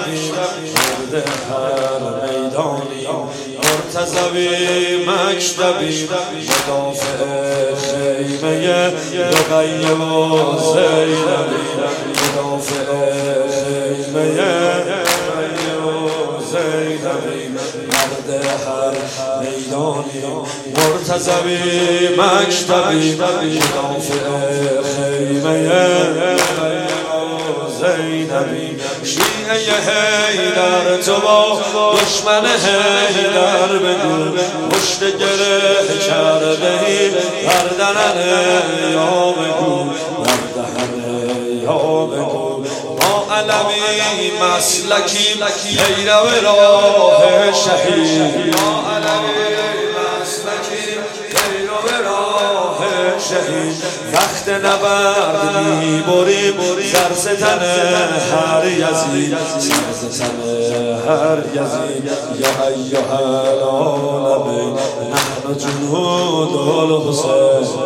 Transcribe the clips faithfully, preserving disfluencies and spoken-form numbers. مرتضوی مرد هر میدانی، مرتضوی مکتبی مدافع خیمه ی رقیه و زینبیم، مدافع خیمه ی رقیه و زینبیم، مرد هر میدانی، مرتضوی مکتبی مدافع خیمه ی زینبیم. شیعه حیدر تو با دشمن حیدر بگو، پشت گره کرده ای بر دهن یا بگو، بر دهن یا بگو. ما علمی مسلکی پیرو راه شهید، ما علمی مسلکی پیرو راه شهید. وقت نبرد میبریم سر ستن هر یزید، سر ستن هر یزید. یا ایها العالمین نحن جنود الحسین،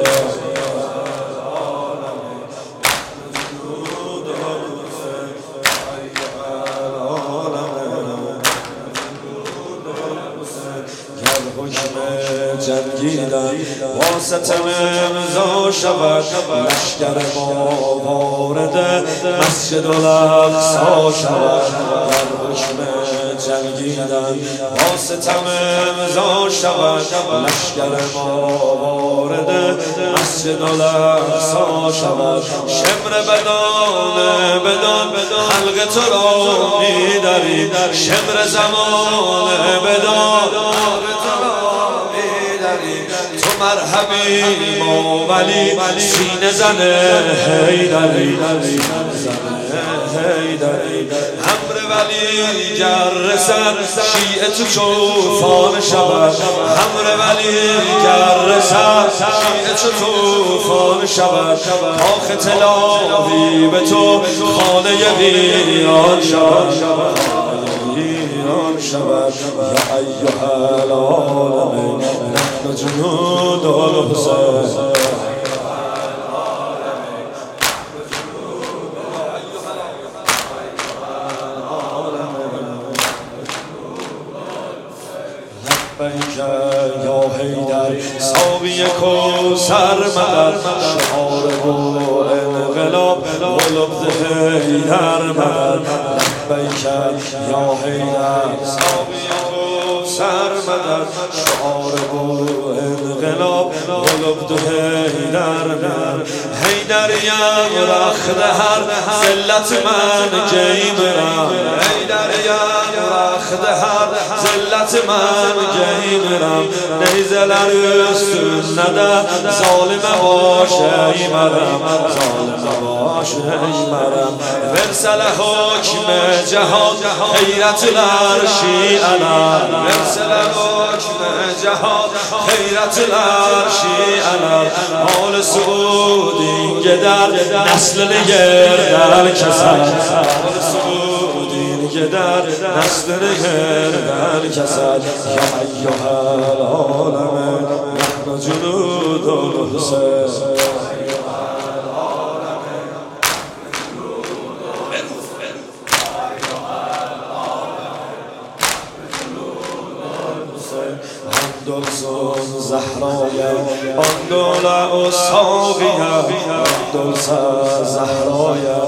واسطه امضا شود لشکر ما وارد مسجدالاقصی شود. در حکم جنگیدن واسطه امضا شود لشکر ما وارد مسجدالاقصی شود. شمر بدان بدان حلق تو را می‌دریم، شمر زمان بدان مرحبی ما ولی سینه زن حیدری، سینه زن حیدری. امر ولی گر رسد شیعه تو طوفان شود، امر ولی گر رسد شیعه تو طوفان شود. کاخ تلاوی به تو خانه ویران شود، شباب يا أيها العالمين نحن جنود الحسين. لبیک یا حیدر ساقی کوثر مدد، شعار و انقلاب ولبد حیدر مدد. لبیک یا حیدر ساقی کوثر مدد، شعار و انقلاب ولبد حیدر مدد. حیدر یا رخت هر ذلت من جیمرم، حیدر یا رخت هر ذلت من جیمرم. نیزلر üstün نده ظالم آشی مرم، ظالم آشی مرم. ورسل حکم جهان حیرت لرشی علم، ورسل حکم جهان حیرت لرشی علم. آل سعودی گدر نسل نگر در کسر، آل سعودی گدر نسل نگر در کسر. یا ایها العالمین نحن جنود الحسین. دلسون زهرایا اندولا او ساقیا، دلسون زهرایا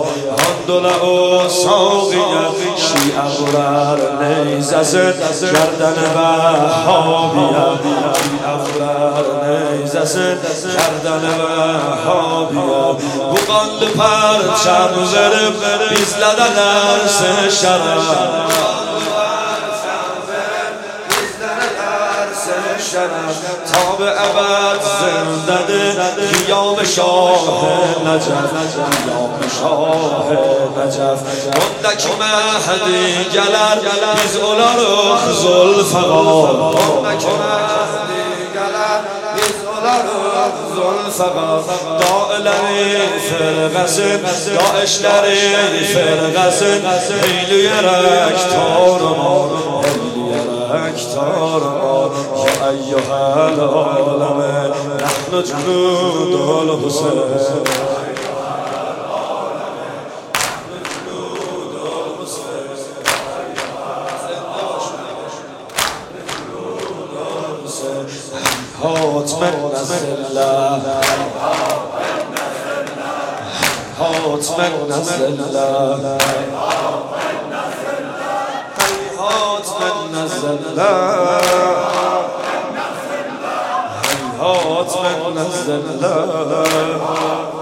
اندولا او ساقیا. شیعه غرر نیزست گردن وهابیا، شیعه غرر نیزست گردن وهابیا. بوقال پرچم زرب بیزلد درس شرم، تا به ابد زنده قیام شاه نجف، قیام شاه نجف. مندکی مهدی گلر بیز اولا رخ ذوالفقار، مندکی مهدی گلر بیز اولا رخ ذوالفقار. داعلری فرقسن داعشلری فرقسن، هیلوی رکتار ما رکتار ما. يا أيها العالمين نحن جنود الحسين. يا أيها العالمين نحن جنود الحسين. حاتمن نصر الله، حاتمن نصر الله، حاتمن نصر الله، حاتمن نصر الله.